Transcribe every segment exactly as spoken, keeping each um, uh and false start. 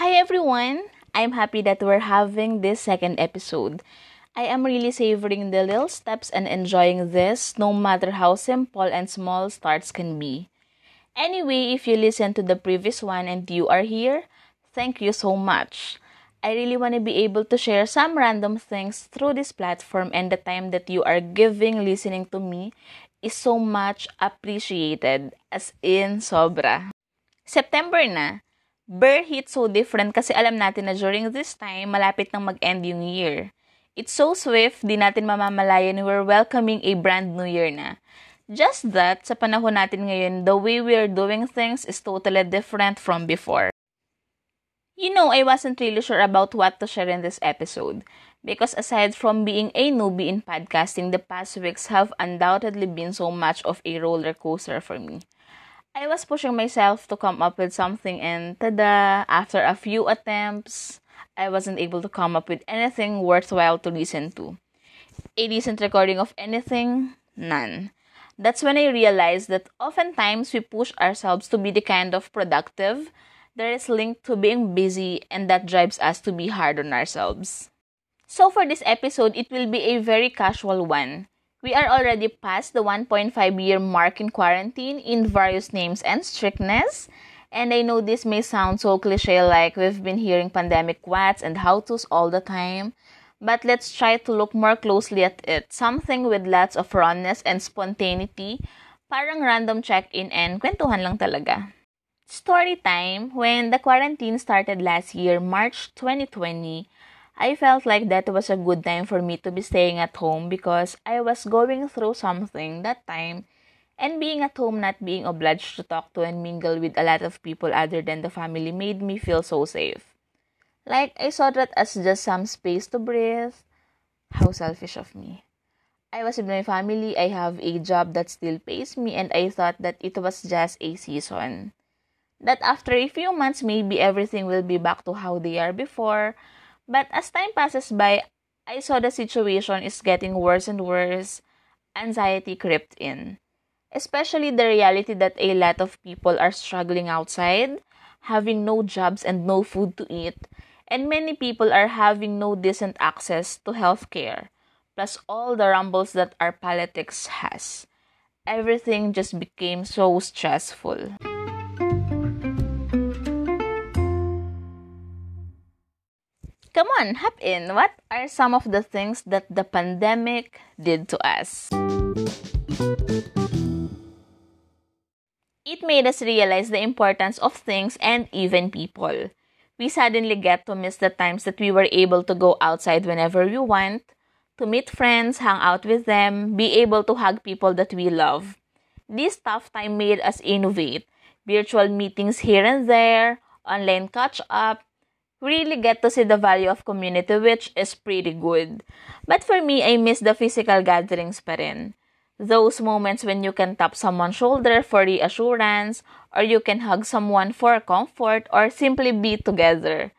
Hi everyone! I'm happy that we're having this second episode. I am really savoring the little steps and enjoying this, no matter how simple and small starts can be. Anyway, if you listened to the previous one and you are here, thank you so much. I really want to be able to share some random things through this platform, and the time that you are giving listening to me is so much appreciated, as in sobra. September na. Bear hit so different kasi alam natin na during this time, malapit nang mag-end yung year. It's so swift, di natin mamamalayan we're welcoming a brand new year na. Just that, sa panahon natin ngayon, the way we're doing things is totally different from before. You know, I wasn't really sure about what to share in this episode because aside from being a newbie in podcasting, the past weeks have undoubtedly been so much of a roller coaster for me. I was pushing myself to come up with something and tada, after a few attempts, I wasn't able to come up with anything worthwhile to listen to. A decent recording of anything? None. That's when I realized that oftentimes we push ourselves to be the kind of productive there is linked to being busy, and that drives us to be hard on ourselves. So for this episode, it will be a very casual one. We are already past the one point five year mark in quarantine in various names and strictness. And I know this may sound so cliche, like we've been hearing pandemic whats and how-tos all the time. But let's try to look more closely at it. Something with lots of rawness and spontaneity. Parang random check-in and kwentuhan lang talaga. Story time. When the quarantine started last year, March twenty twenty, I felt like that was a good time for me to be staying at home because I was going through something that time, and being at home, not being obliged to talk to and mingle with a lot of people other than the family, made me feel so safe. Like, I saw that as just some space to breathe. How selfish of me. I was with my family, I have a job that still pays me, and I thought that it was just a season. That after a few months, maybe everything will be back to how they are before. But as time passes by, I saw the situation is getting worse and worse. Anxiety crept in. Especially the reality that a lot of people are struggling outside, having no jobs and no food to eat, and many people are having no decent access to healthcare, plus all the rumbles that our politics has. Everything just became so stressful. Come on, hop in. What are some of the things that the pandemic did to us? It made us realize the importance of things and even people. We suddenly get to miss the times that we were able to go outside whenever we want, to meet friends, hang out with them, be able to hug people that we love. This tough time made us innovate. Virtual meetings here and there, online catch-up. Really get to see the value of community, which is pretty good. But for me, I miss the physical gatherings pa rin. Those moments when you can tap someone's shoulder for reassurance, or you can hug someone for comfort, or simply be together.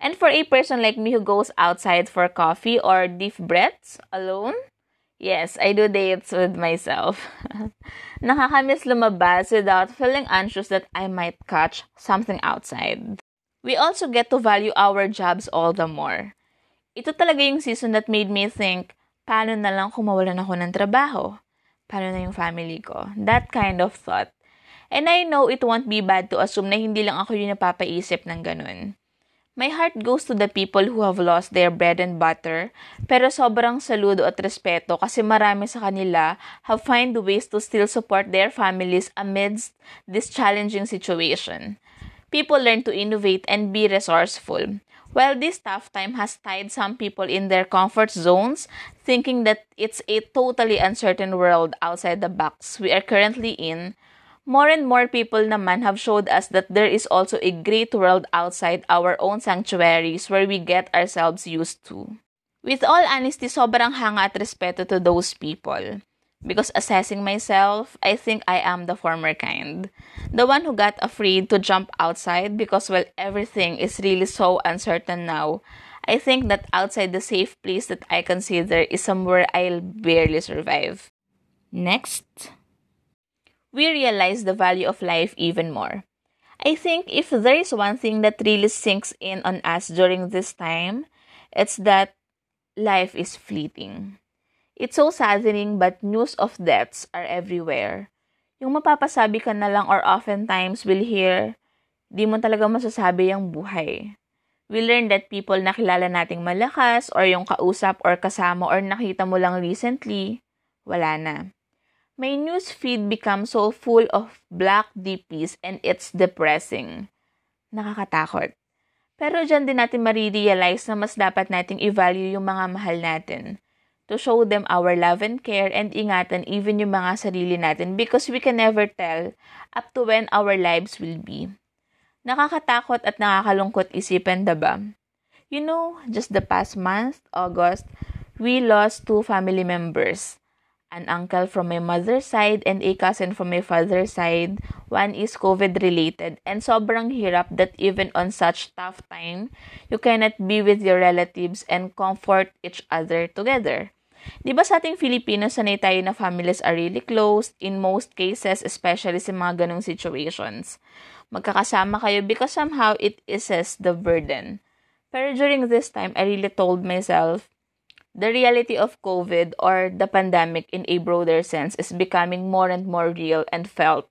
And for a person like me who goes outside for coffee or deep breaths alone, yes, I do dates with myself. Nakakamiss lumabas without feeling anxious that I might catch something outside. We also get to value our jobs all the more. Ito talaga yung season that made me think, paano na lang kung mawalan ako ng trabaho? Paano na yung family ko? That kind of thought. And I know it won't be bad to assume na hindi lang ako yung napapaisip ng ganun. My heart goes to the people who have lost their bread and butter, pero sobrang saludo at respeto kasi marami sa kanila have find ways to still support their families amidst this challenging situation. People learn to innovate and be resourceful. While this tough time has tied some people in their comfort zones, thinking that it's a totally uncertain world outside the box we are currently in, more and more people naman have showed us that there is also a great world outside our own sanctuaries where we get ourselves used to. With all honesty, sobrang hanga at respeto to those people. Because assessing myself, I think I am the former kind. The one who got afraid to jump outside because while everything is really so uncertain now, I think that outside the safe place that I consider is somewhere I'll barely survive. Next. we realize the value of life even more. I think if there is one thing that really sinks in on us during this time, it's that life is fleeting. It's so saddening, but news of deaths are everywhere. Yung mapapasabi ka na lang or oftentimes we'll hear, di mo talaga masasabi yung buhay. We learn that people na kilala nating malakas or yung kausap or kasama or nakita mo lang recently, wala na. My news feed becomes so full of black D Ps and it's depressing. Nakakatakot. Pero dyan din natin marirealize na mas dapat nating i-value yung mga mahal natin. To show them our love and care and ingatan even yung mga sarili natin because we can never tell up to when our lives will be. Nakakatakot at nakakalungkot isipin, diba? You know, just the past month, August, we lost two family members. An uncle from my mother's side and a cousin from my father's side. One is COVID-related and sobrang hirap that even on such tough time, you cannot be with your relatives and comfort each other together. Diba sa ating Filipinos, sanay tayo na families are really close in most cases, especially sa mga ganong situations. Magkakasama kayo because somehow it eases the burden. Pero during this time, I really told myself, the reality of COVID or the pandemic in a broader sense is becoming more and more real and felt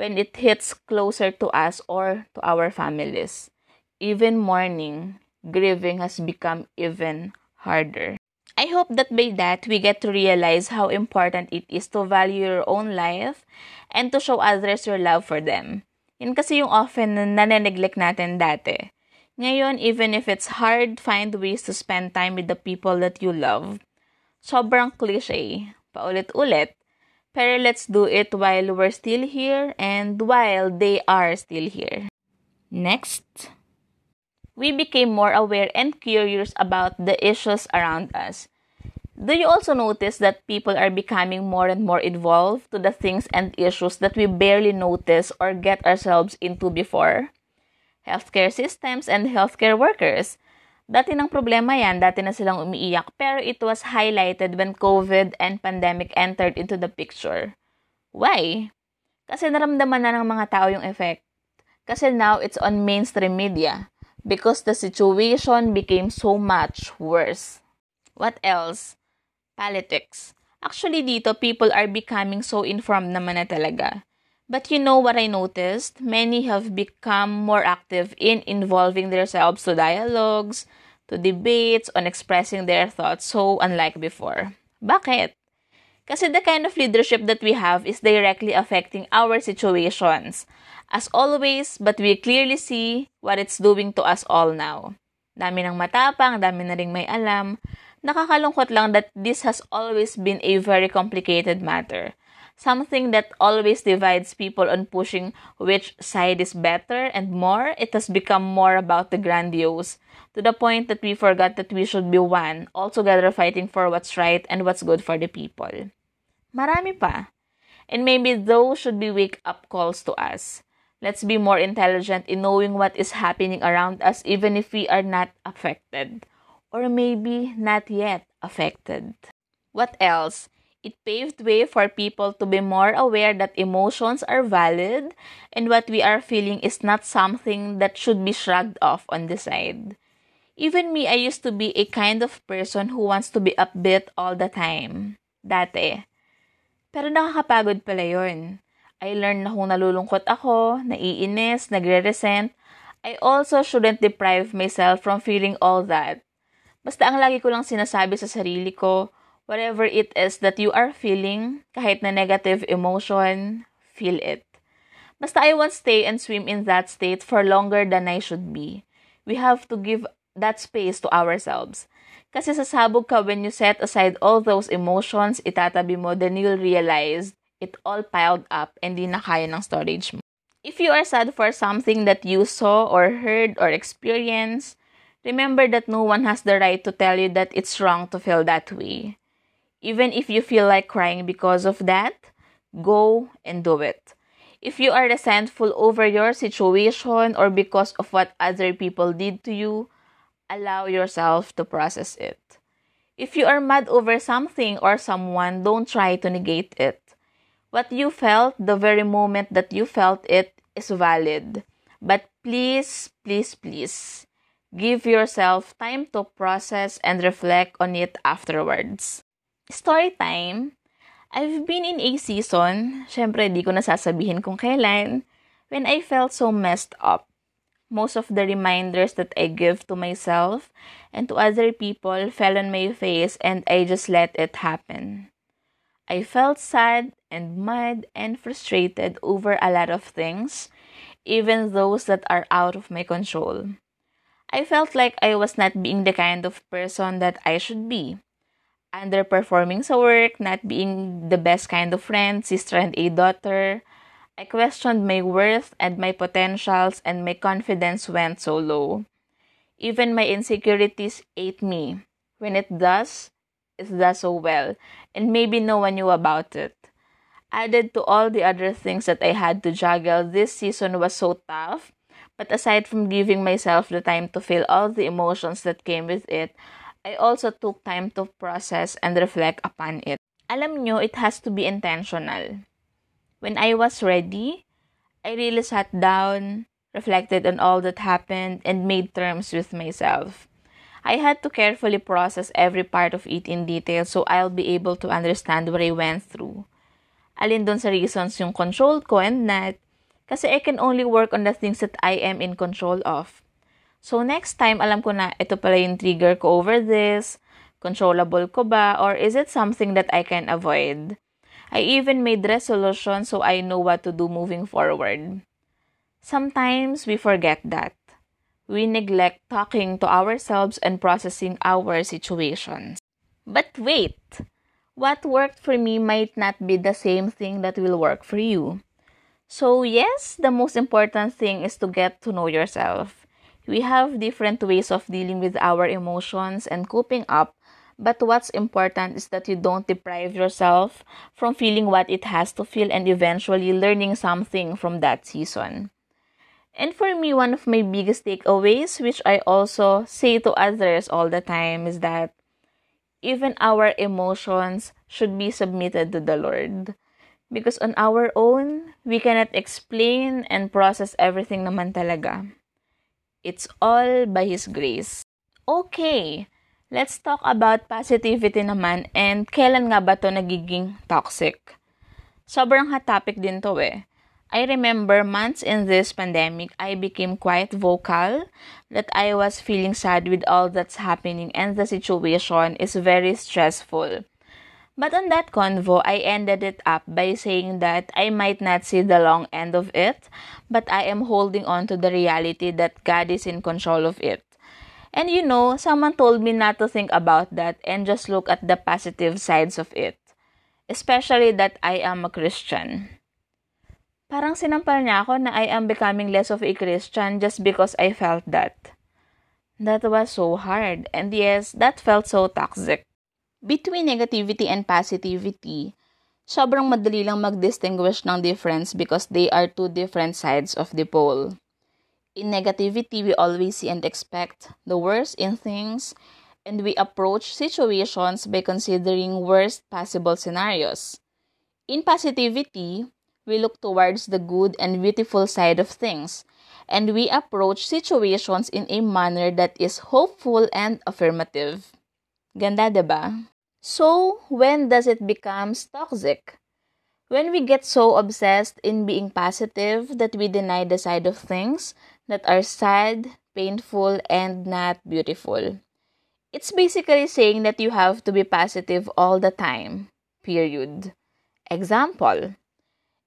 when it hits closer to us or to our families. Even mourning, grieving has become even harder. I hope that by that, we get to realize how important it is to value your own life and to show others your love for them. Yun kasi yung often nane-neglect natin dati. Ngayon, even if it's hard, find ways to spend time with the people that you love. Sobrang cliche, paulit-ulit, pero let's do it while we're still here and while they are still here. Next, we became more aware and curious about the issues around us. Do you also notice that people are becoming more and more involved to the things and issues that we barely notice or get ourselves into before? Healthcare systems and healthcare workers. Dati ng problema yan, dati na silang umiiyak, pero it was highlighted when COVID and pandemic entered into the picture. Why? Kasi naramdaman na ng mga tao yung effect. Kasi now it's on mainstream media because the situation became so much worse. What else? Politics. Actually, dito, people are becoming so informed naman na talaga. But you know what I noticed? Many have become more active in involving themselves to dialogues, to debates, on expressing their thoughts, so unlike before. Bakit? Kasi the kind of leadership that we have is directly affecting our situations. As always, but we clearly see what it's doing to us all now. Dami ng matapang, dami na ring may alam. Nakakalungkot lang that this has always been a very complicated matter. Something that always divides people on pushing which side is better and more, it has become more about the grandiose, to the point that we forgot that we should be one, all together fighting for what's right and what's good for the people. Marami pa. And maybe those should be wake-up calls to us. Let's be more intelligent in knowing what is happening around us even if we are not affected. Or maybe not yet affected. What else? It paved way for people to be more aware that emotions are valid and what we are feeling is not something that should be shrugged off on the side. Even me, I used to be a kind of person who wants to be upbeat all the time. Dati. Pero nakakapagod pala yun. I learned na kung nalulungkot ako, naiinis, nagre-resent, I also shouldn't deprive myself from feeling all that. Basta ang lagi ko lang sinasabi sa sarili ko, whatever it is that you are feeling, kahit na negative emotion, feel it. Basta I won't stay and swim in that state for longer than I should be. We have to give that space to ourselves. Kasi sasabog ka when you set aside all those emotions, itatabi mo, then you'll realize it all piled up and di na kaya ng storage mo. If you are sad for something that you saw or heard or experienced, remember that no one has the right to tell you that it's wrong to feel that way. Even if you feel like crying because of that, go and do it. If you are resentful over your situation or because of what other people did to you, allow yourself to process it. If you are mad over something or someone, don't try to negate it. What you felt the very moment that you felt it is valid. But please, please, please, give yourself time to process and reflect on it afterwards. Story time. I've been in a season, syempre di ko nasasabihin kung kailan, when I felt so messed up. Most of the reminders that I give to myself and to other people fell on my face and I just let it happen. I felt sad and mad and frustrated over a lot of things, even those that are out of my control. I felt like I was not being the kind of person that I should be. Underperforming sa work, not being the best kind of friend, sister, and a daughter. I questioned my worth and my potentials, and my confidence went so low. Even my insecurities ate me. When it does, it does so well, and maybe no one knew about it. Added to all the other things that I had to juggle, this season was so tough, but aside from giving myself the time to feel all the emotions that came with it, I also took time to process and reflect upon it. Alam nyo, it has to be intentional. When I was ready, I really sat down, reflected on all that happened, and made terms with myself. I had to carefully process every part of it in detail so I'll be able to understand what I went through. Alin dun sa reasons yung control ko and not, kasi I can only work on the things that I am in control of. So next time, alam ko na, ito pala yung trigger ko over this. Controllable ko ba? Or is it something that I can avoid? I even made resolutions so I know what to do moving forward. Sometimes we forget that. We neglect talking to ourselves and processing our situations. But wait! What worked for me might not be the same thing that will work for you. So yes, the most important thing is to get to know yourself. We have different ways of dealing with our emotions and coping up, but what's important is that you don't deprive yourself from feeling what it has to feel and eventually learning something from that season. And for me, one of my biggest takeaways, which I also say to others all the time, is that even our emotions should be submitted to the Lord. Because on our own, we cannot explain and process everything naman talaga. It's all by His grace. Okay, let's talk about positivity naman and kailan nga ba to nagiging toxic? Sobrang hot topic din to eh. I remember months in this pandemic, I became quite vocal that I was feeling sad with all that's happening and the situation is very stressful. But on that convo, I ended it up by saying that I might not see the long end of it, but I am holding on to the reality that God is in control of it. And you know, someone told me not to think about that and just look at the positive sides of it. Especially that I am a Christian. Parang sinampal niya ako na I am becoming less of a Christian just because I felt that. That was so hard. And yes, that felt so toxic. Between negativity and positivity, sobrang madali lang mag-distinguish ng difference because they are two different sides of the pole. In negativity, we always see and expect the worst in things, and we approach situations by considering worst possible scenarios. In positivity, we look towards the good and beautiful side of things, and we approach situations in a manner that is hopeful and affirmative. Ganda, diba? So, when does it become toxic? When we get so obsessed in being positive that we deny the side of things that are sad, painful, and not beautiful. It's basically saying that you have to be positive all the time. Period. Example.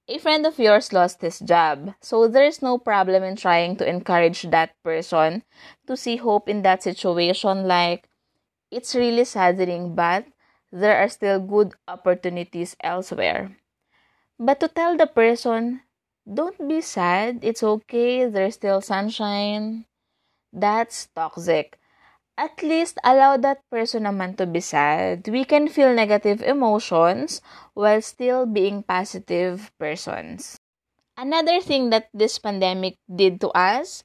A friend of yours lost his job, so there's no problem in trying to encourage that person to see hope in that situation like, it's really saddening, but there are still good opportunities elsewhere. But to tell the person, don't be sad, it's okay, there's still sunshine, that's toxic. At least allow that person naman to be sad. We can feel negative emotions while still being positive persons. Another thing that this pandemic did to us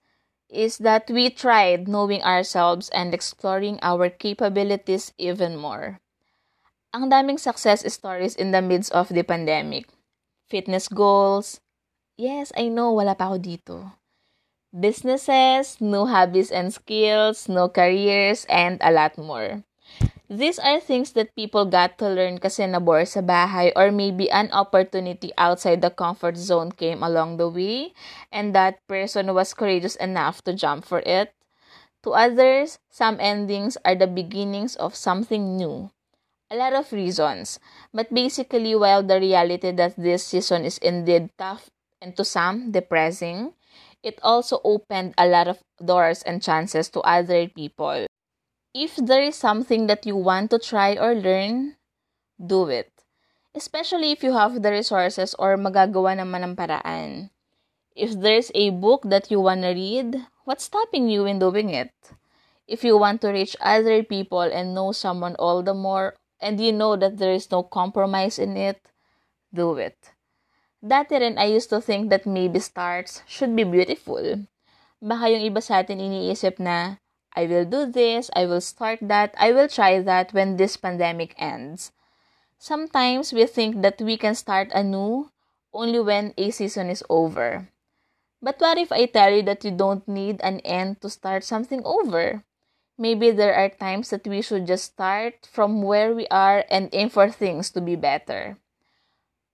is that we tried knowing ourselves and exploring our capabilities even more. Ang daming success stories in the midst of the pandemic. fitness goals. Yes, I know, wala pa ako dito. Businesses, new hobbies and skills, new careers, and a lot more. These are things that people got to learn kasi nabore sa bahay, or maybe an opportunity outside the comfort zone came along the way and that person was courageous enough to jump for it. To others, some endings are the beginnings of something new. A lot of reasons. But basically, while the reality that this season is indeed tough and to some depressing, it also opened a lot of doors and chances to other people. If there is something that you want to try or learn, do it. Especially if you have the resources or magagawa naman ng paraan. If there's a book that you want to read, what's stopping you in doing it? If you want to reach other people and know someone all the more, and you know that there is no compromise in it, do it. Dati rin, I used to think that maybe starts should be beautiful. Baka yung iba sa atin iniisip na, I will do this, I will start that, I will try that when this pandemic ends. Sometimes we think that we can start anew only when a season is over. But what if I tell you that you don't need an end to start something over? Maybe there are times that we should just start from where we are and aim for things to be better.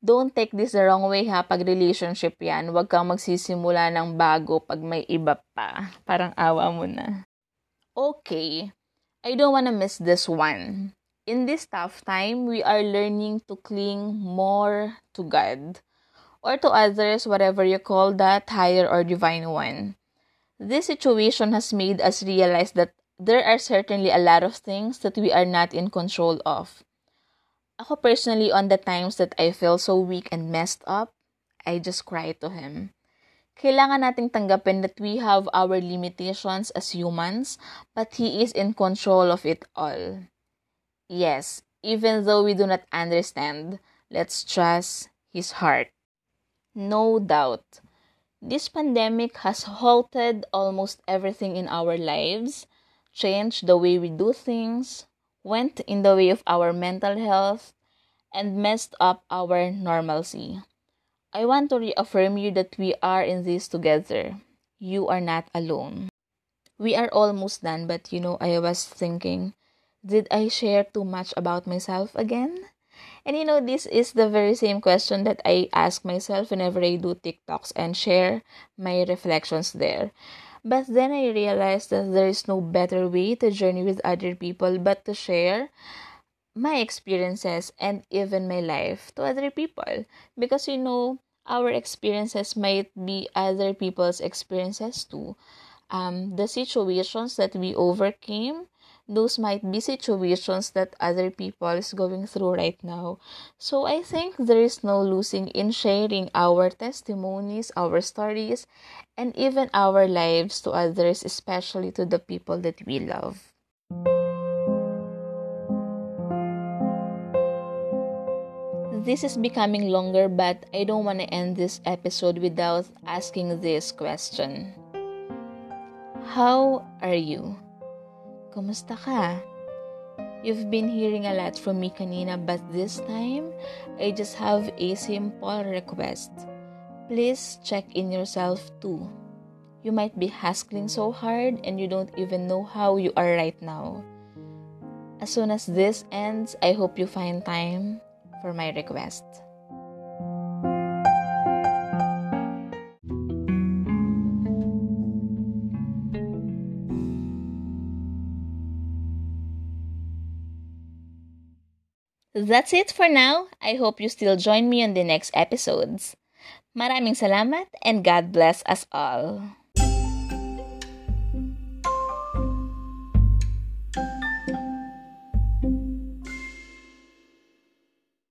Don't take this the wrong way ha, pag relationship yan. Huwag kang magsisimula ng bago pag may iba pa. Parang awa mo na. Okay, I don't wanna miss this one. In this tough time, we are learning to cling more to God or to others, whatever you call that, higher or divine one. This situation has made us realize that there are certainly a lot of things that we are not in control of. Ako personally, on the times that I feel so weak and messed up, I just cry to Him. Kailangan nating tanggapin that we have our limitations as humans, but He is in control of it all. Yes, even though we do not understand, let's trust His heart. No doubt, this pandemic has halted almost everything in our lives, changed the way we do things, went in the way of our mental health, and messed up our normalcy. I want to reaffirm you that we are in this together. You are not alone. We are almost done, but you know, I was thinking, did I share too much about myself again? And you know, this is the very same question that I ask myself whenever I do TikToks and share my reflections there. But then I realized that there is no better way to journey with other people but to share my experiences and even my life to other people. Because you know, our experiences might be other people's experiences too. Um, the situations that we overcame, those might be situations that other people is going through right now. So I think there is no losing in sharing our testimonies, our stories, and even our lives to others, especially to the people that we love. This is becoming longer, but I don't want to end this episode without asking this question. How are you? Kumusta ka? You've been hearing a lot from me kanina, but this time, I just have a simple request. Please check in yourself too. You might be hustling so hard and you don't even know how you are right now. As soon as this ends, I hope you find time for my request. That's it for now. I hope you still join me on the next episodes. Maraming salamat and God bless us all.